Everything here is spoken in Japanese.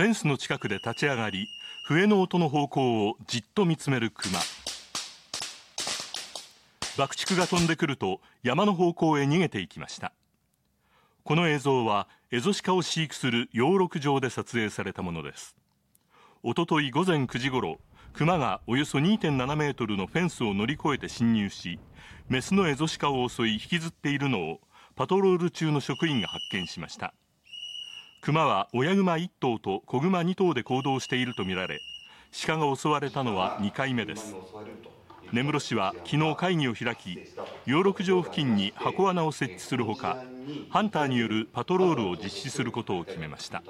フェンスの近くで立ち上がり、笛の音の方向をじっと見つめるクマ。爆竹が飛んでくると山の方向へ逃げていきました。この映像はエゾシカを飼育する養鹿場で撮影されたものです。おととい午前9時ごろ、クマがおよそ 2.7 メートルのフェンスを乗り越えて侵入し、メスのエゾシカを襲い引きずっているのをパトロール中の職員が発見しました。クマは親グマ1頭と子グマ2頭で行動しているとみられ、シカが襲われたのは2回目です。根室市は昨日会議を開き、養鹿場付近に箱罠を設置するほか、ハンターによるパトロールを実施することを決めました。